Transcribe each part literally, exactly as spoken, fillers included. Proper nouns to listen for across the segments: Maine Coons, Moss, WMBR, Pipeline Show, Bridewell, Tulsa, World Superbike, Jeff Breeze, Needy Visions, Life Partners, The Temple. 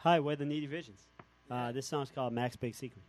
Hi, we're the Needy Visions. Uh, this song's called Max Big Secret.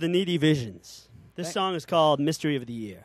The Needy Visions. This song is called Mystery of the Year.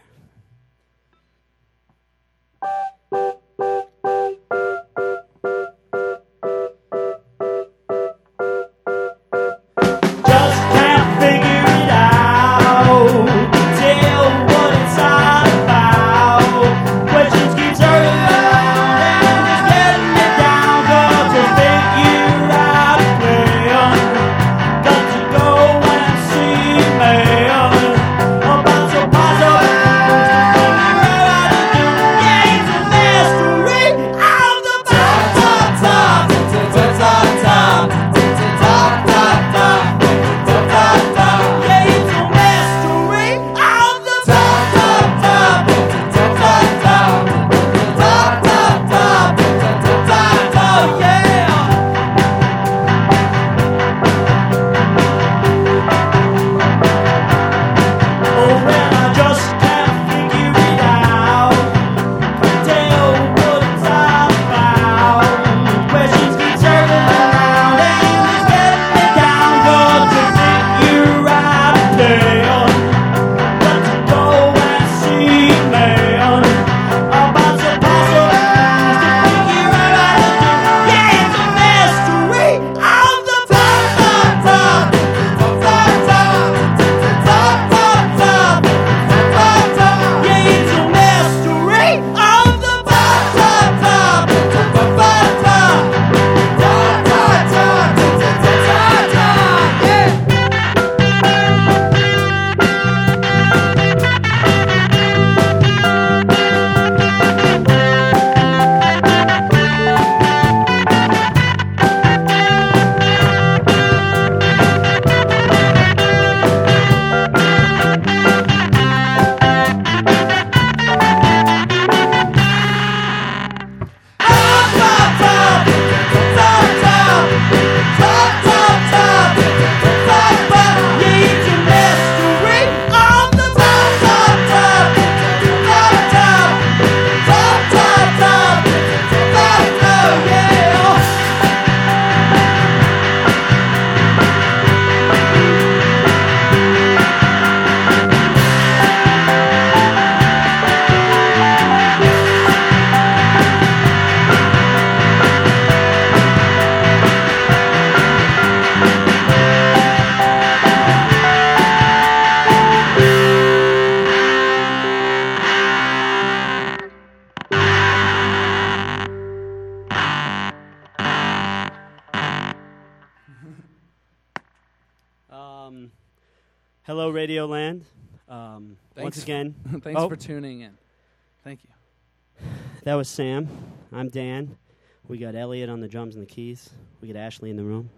Hello, Radio Land. Um, once again. Thanks oh. for tuning in. Thank you. That was Sam. I'm Dan. We got Elliot on the drums and the keys. We got Ashley in the room.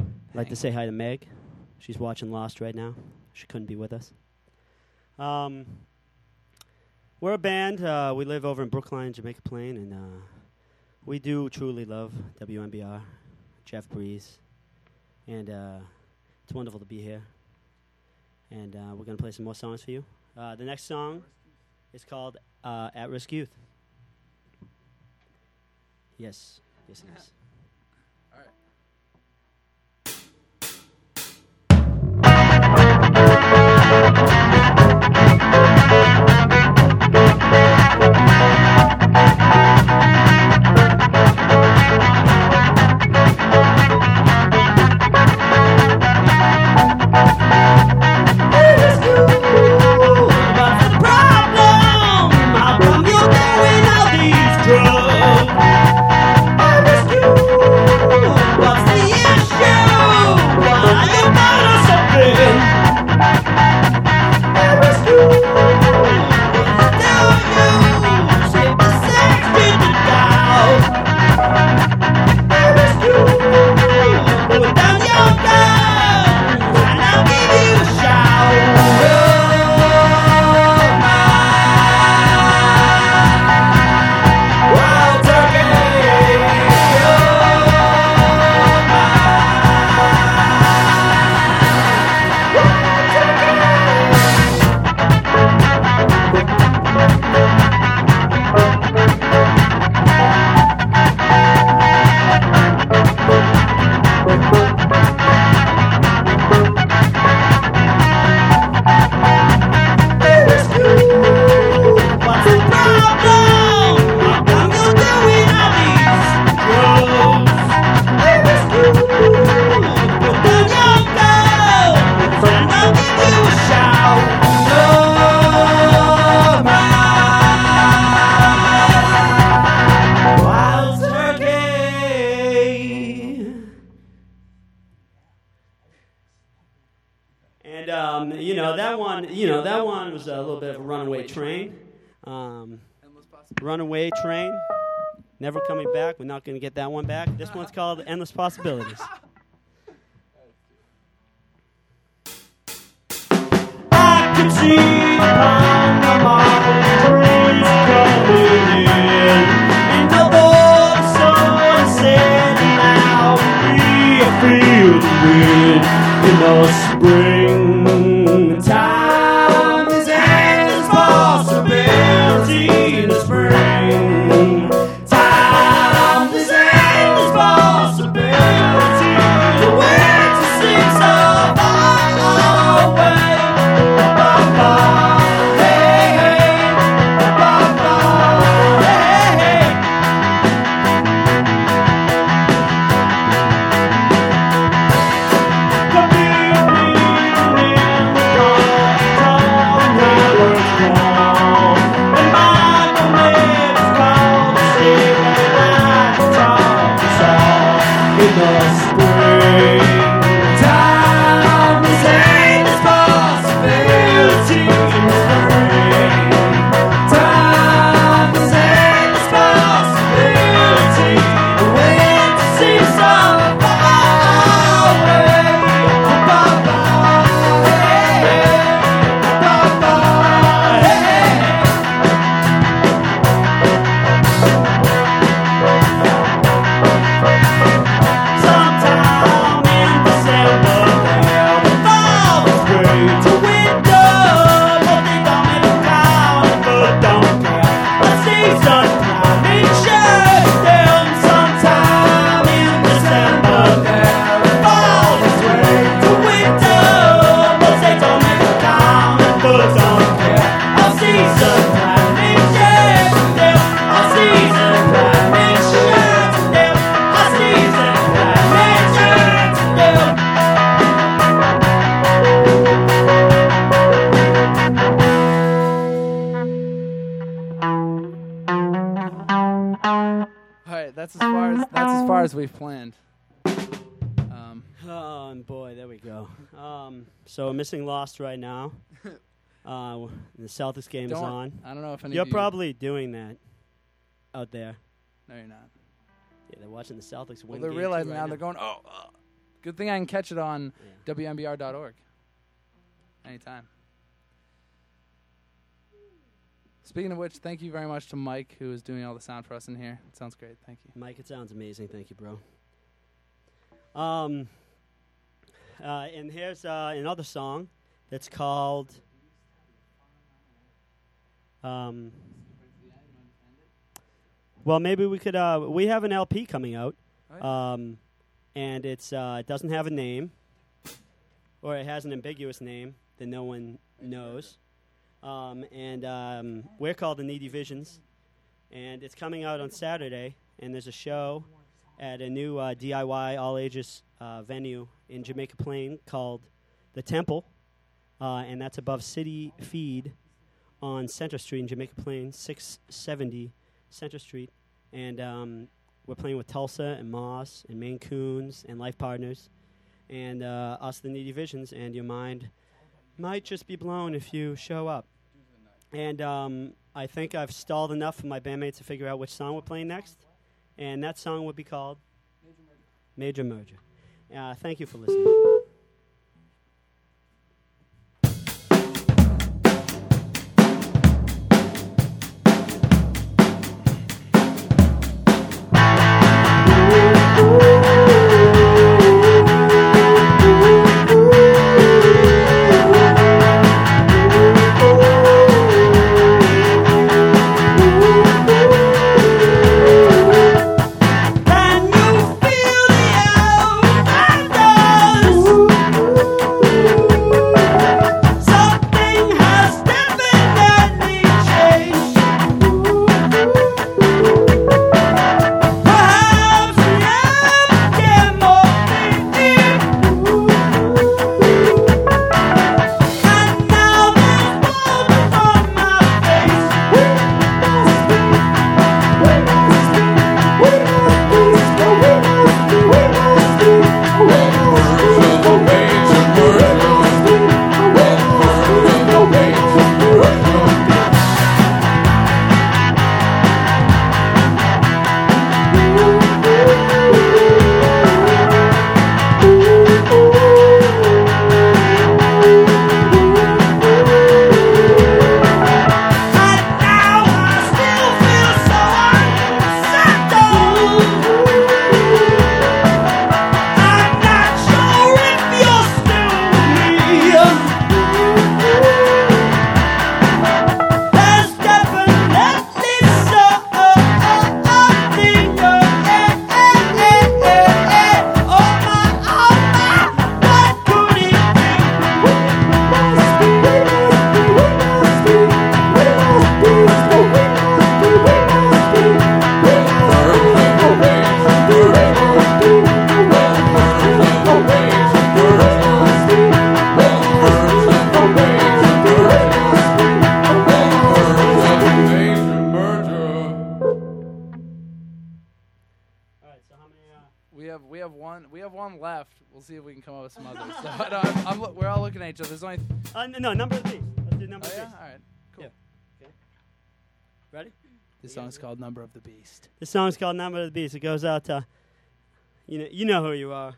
I'd like to say hi to Meg. She's watching Lost right now. She couldn't be with us. Um, we're a band. Uh, we live over in Brookline, Jamaica Plain, and uh, we do truly love W M B R, Jeff Breeze, and uh, it's wonderful to be here. And uh, we're going to play some more songs for you. Uh, the next song is called uh, At Risk Youth. Yes. Yes, it is. Runaway Train, never coming back. We're not going to get that one back. This one's called Endless Possibilities. I could see upon the model trains coming in, and although the sun set now, we feel the wind in the spring time. All right, that's as far as that's as far as we've planned. Um, Oh, and boy, there we go. Um, so we're missing Lost right now. Uh, the Celtics game don't, is on. I don't know if any You're of you probably doing that out there. No, you're not. Yeah, they're watching the Celtics win. Well, they're realizing right now, now they're going, oh, oh, good thing I can catch it on yeah. W M B R dot org. Anytime. Speaking of which, thank you very much to Mike, who is doing all the sound for us in here. It sounds great. Thank you. Mike, it sounds amazing. Thank you, bro. Um, uh, and here's uh, another song that's called... Um, well, maybe we could... Uh, we have an L P coming out, um, and it's uh, it doesn't have a name, or it has an ambiguous name that no one knows. Um, and um, we're called the Needy Visions, and it's coming out on Saturday, and there's a show at a new uh, D I Y all-ages uh, venue in Jamaica Plain called The Temple, uh, and that's above City Feed on Center Street in Jamaica Plain, six seventy Center Street, and um, we're playing with Tulsa and Moss and Maine Coons and Life Partners, and uh, us, the Needy Visions, and your mind might just be blown if you show up. And um, I think I've stalled enough for my bandmates to figure out which song we're playing next. And that song would be called Major Merger. Major Merger. Uh, thank you for listening. Uh, no, number of these. Let's do number oh, of yeah? these. All right, cool. Yeah. Okay. Ready? This song is called Number of the Beast. This song is called Number of the Beast. It goes out to, you know, you know who you are.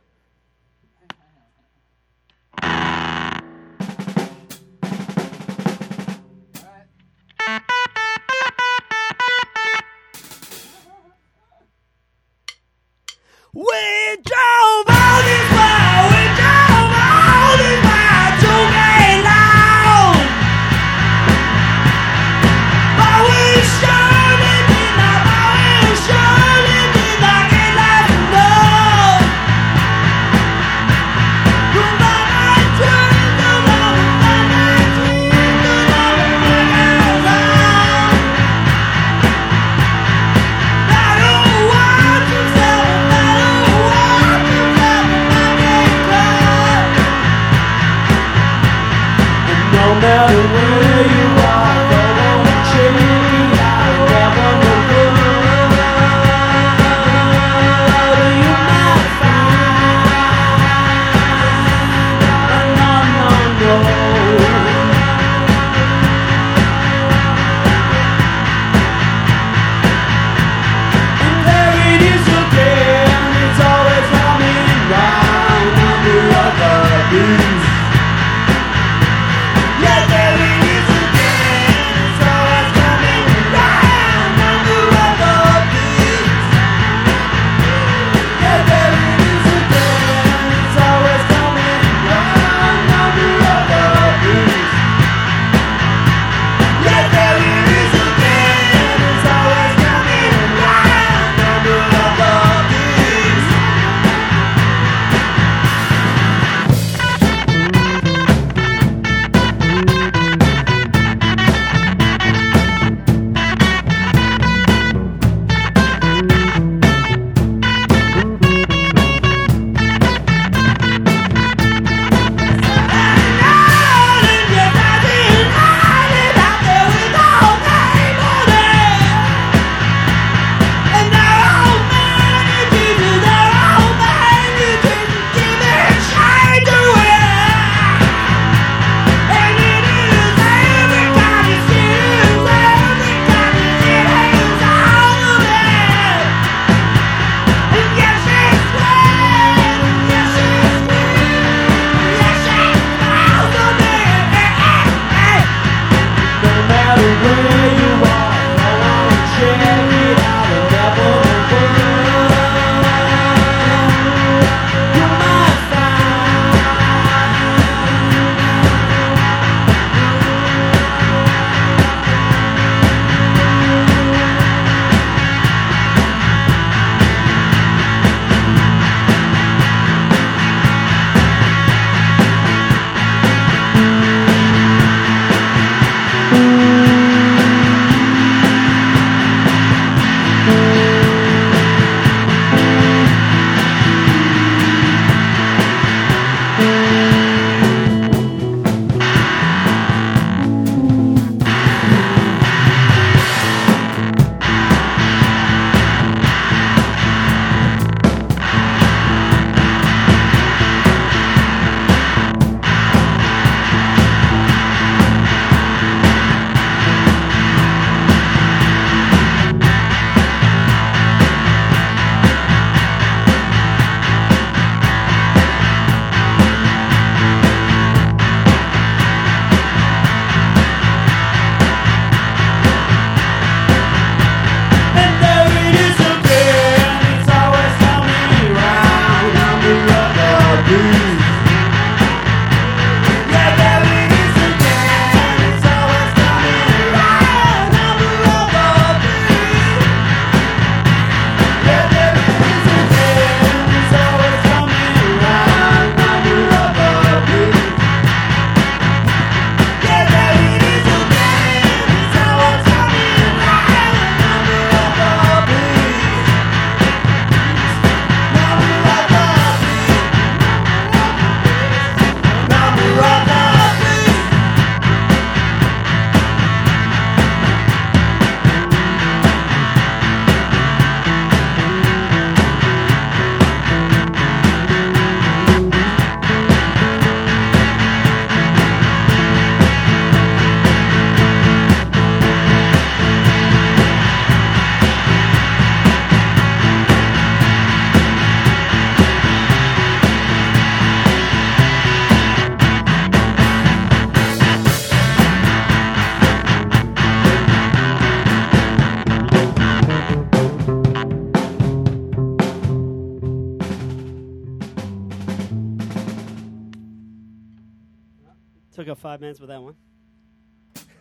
took up five minutes with that one.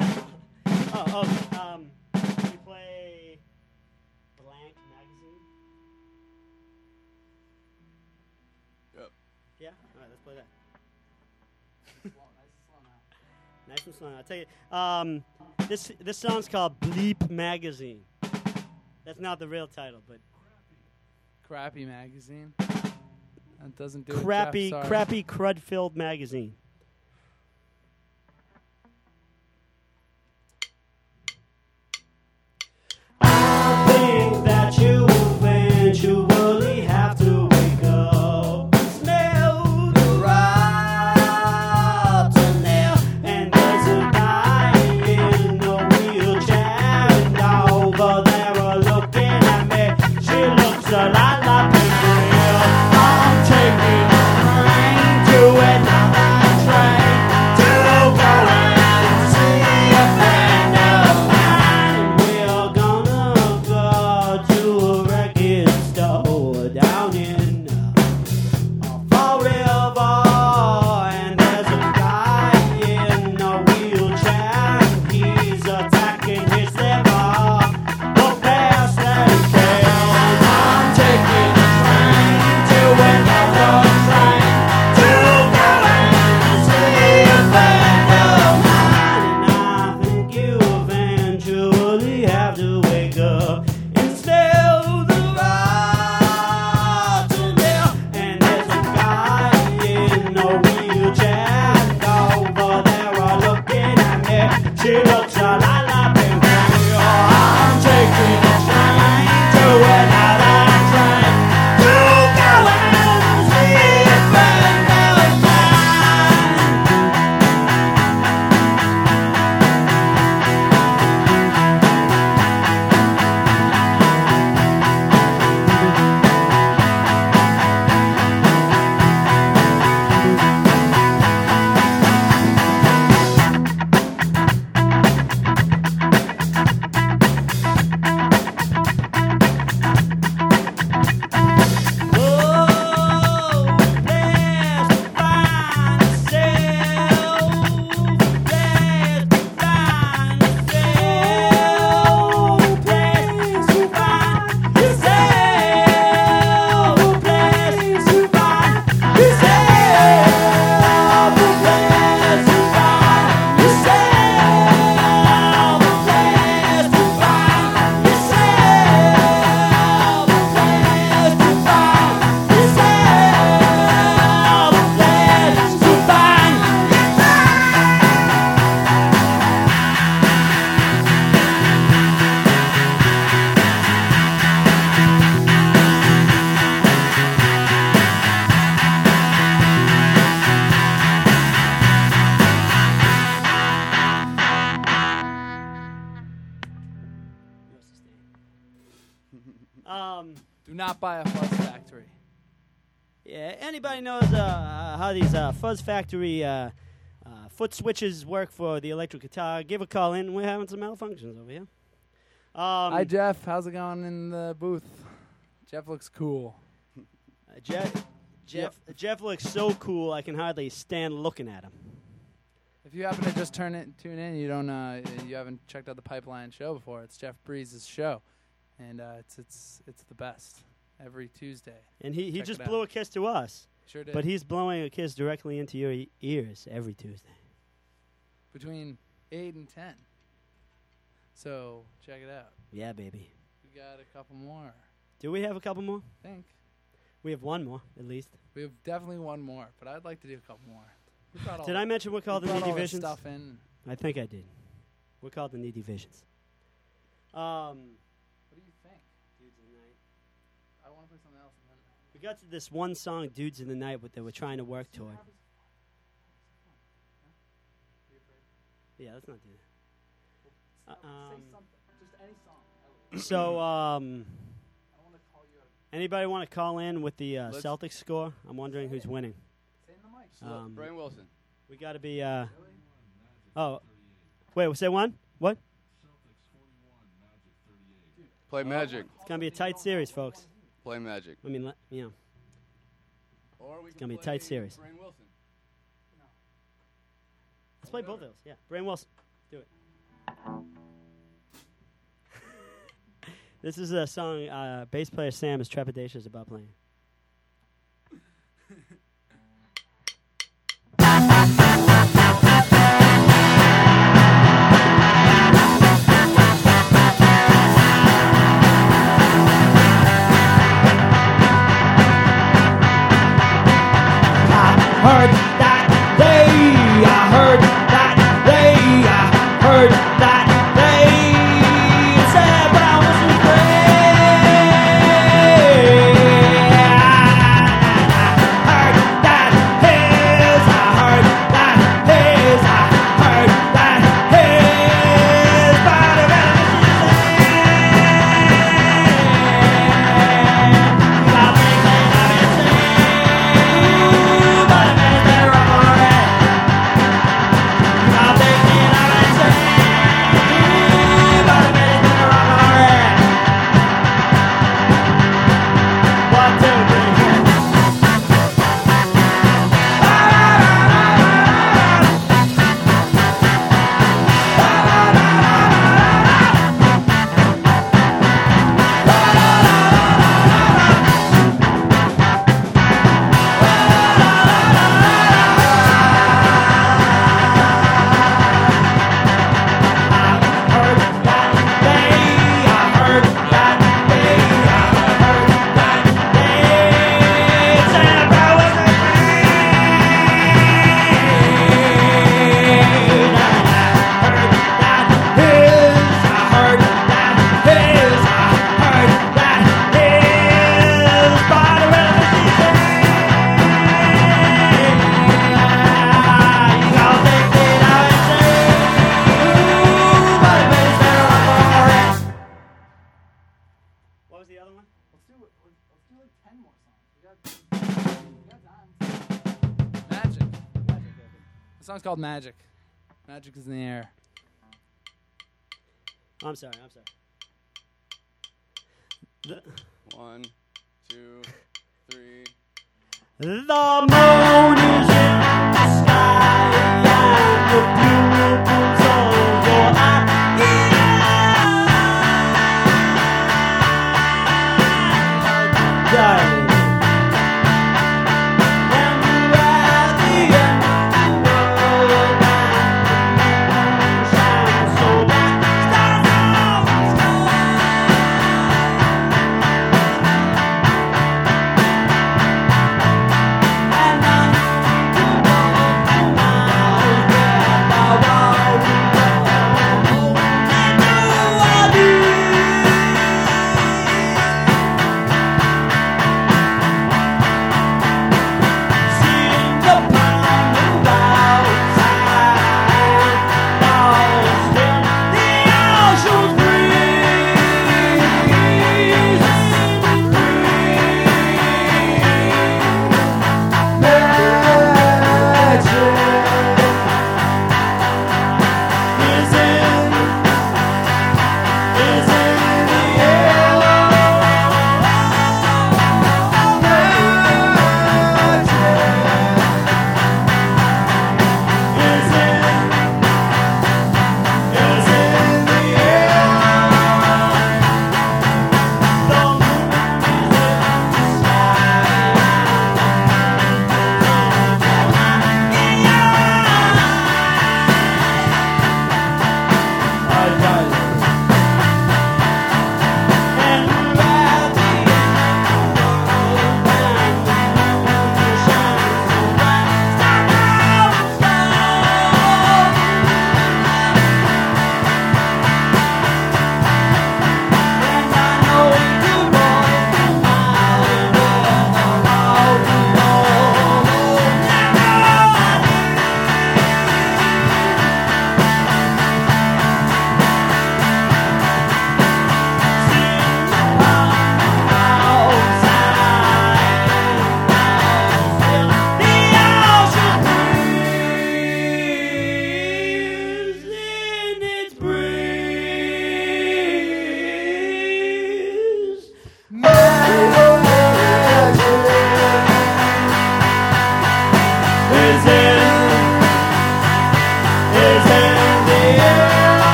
oh, oh, um, we play Blank Magazine. Yep. Yeah? All right, let's play that. Nice and slow now. I'll tell you, um, this, this song's called Bleep Magazine. That's not the real title, but... Crappy magazine. That doesn't do crappy, it. Crappy, crappy, crud-filled magazine. I think that you eventually have to wake up, smell the rotten air, and there's a guy in the wheelchair, and over there looking at me. She looks a lot like me. Fuzz Factory uh, uh, foot switches work for the electric guitar. Give a call in. We're having some malfunctions over here. Um, Hi, Jeff. How's it going in the booth? Jeff looks cool. Uh, Jeff, Jeff, yep. Jeff looks so cool. I can hardly stand looking at him. If you happen to just turn it, tune in, you don't, uh, you haven't checked out the Pipeline Show before. It's Jeff Breeze's show, and uh, it's it's it's the best every Tuesday. And he, he Check just blew a kiss to us. Sure did. But he's blowing a kiss directly into your e- ears every Tuesday. Between eight and ten. So, check it out. Yeah, baby. We got a couple more. Do we have a couple more? I think. We have one more, at least. We have definitely one more, but I'd like to do a couple more. Did I mention we're called the Needy Visions? Stuff in. I think I did. We're called the Needy Visions. Um, what do you think? Dudes in the Night. I want to play something else. We got to this one song, Dudes in the Night, what they were trying to work toward. Yeah, let's not do that. Uh, um, Just any song. So, um, anybody want to call in with the uh, Celtics score? I'm wondering who's winning. Um, Brian Wilson. We got to be. Uh, oh, wait, say one? What? Play Magic. It's going to be a tight series, folks. Play Magic. I mean, yeah. Or we it's going to be a tight series. No. Let's play both of those. Yeah. Brian Wilson. Do it. This is a song uh, bass player Sam is trepidatious about playing. Called Magic. Magic is in the air. I'm sorry, I'm sorry. The One, two, three. The moon is in the sky, and the beautiful soul for I.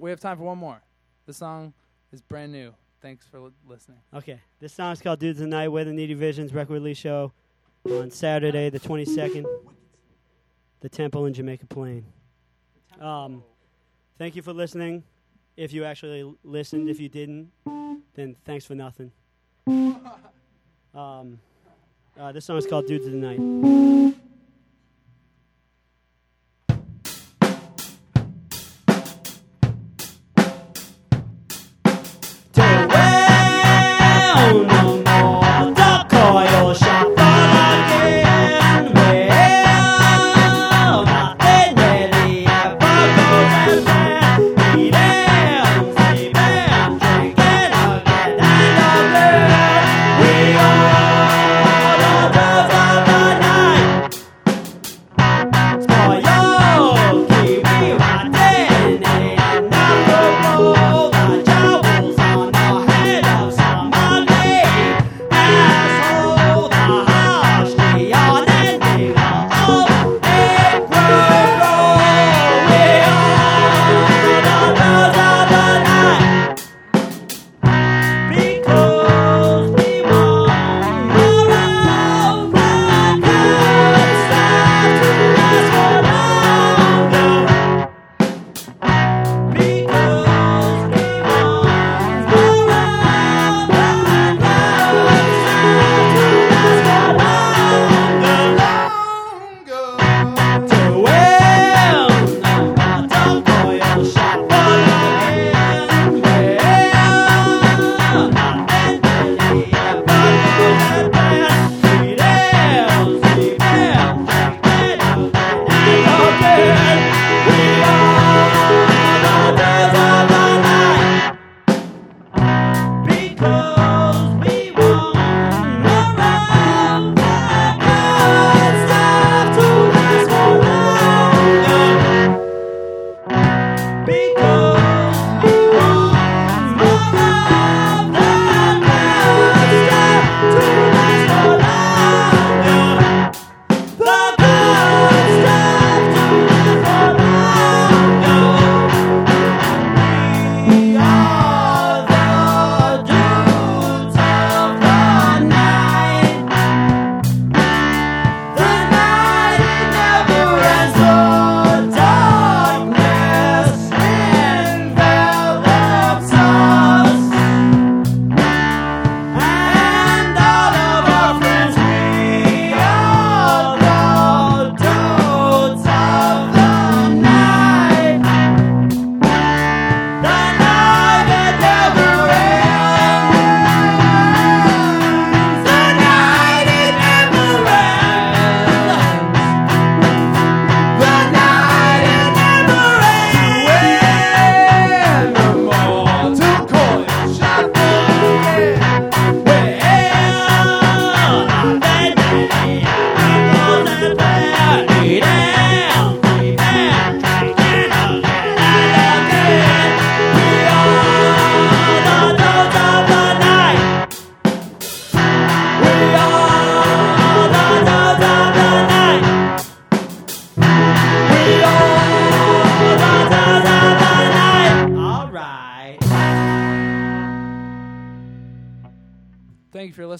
We have time for one more. This song is brand new. Thanks for li- listening. Okay. This song is called Dudes of the Night with the Needy Visions record release show on Saturday the twenty-second. The Temple in Jamaica Plain. Um, thank you for listening. If you actually l- listened, if you didn't, then thanks for nothing. Um, uh, this song is called Dudes of the Night.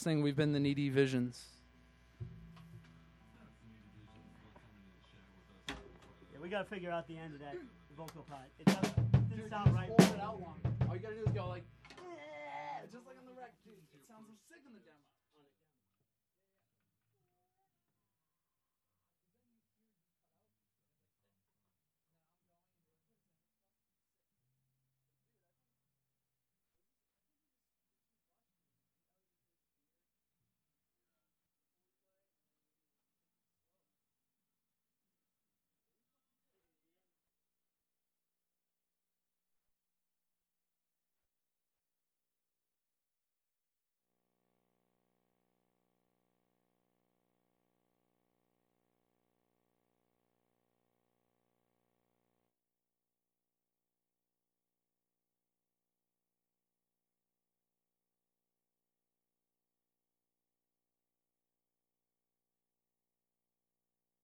We've been the Needy Visions. Yeah, we gotta figure out the end of that vocal part. It doesn't, it didn't sound right. All you gotta do is go like, just like on the record. It sounds so sick on the demo.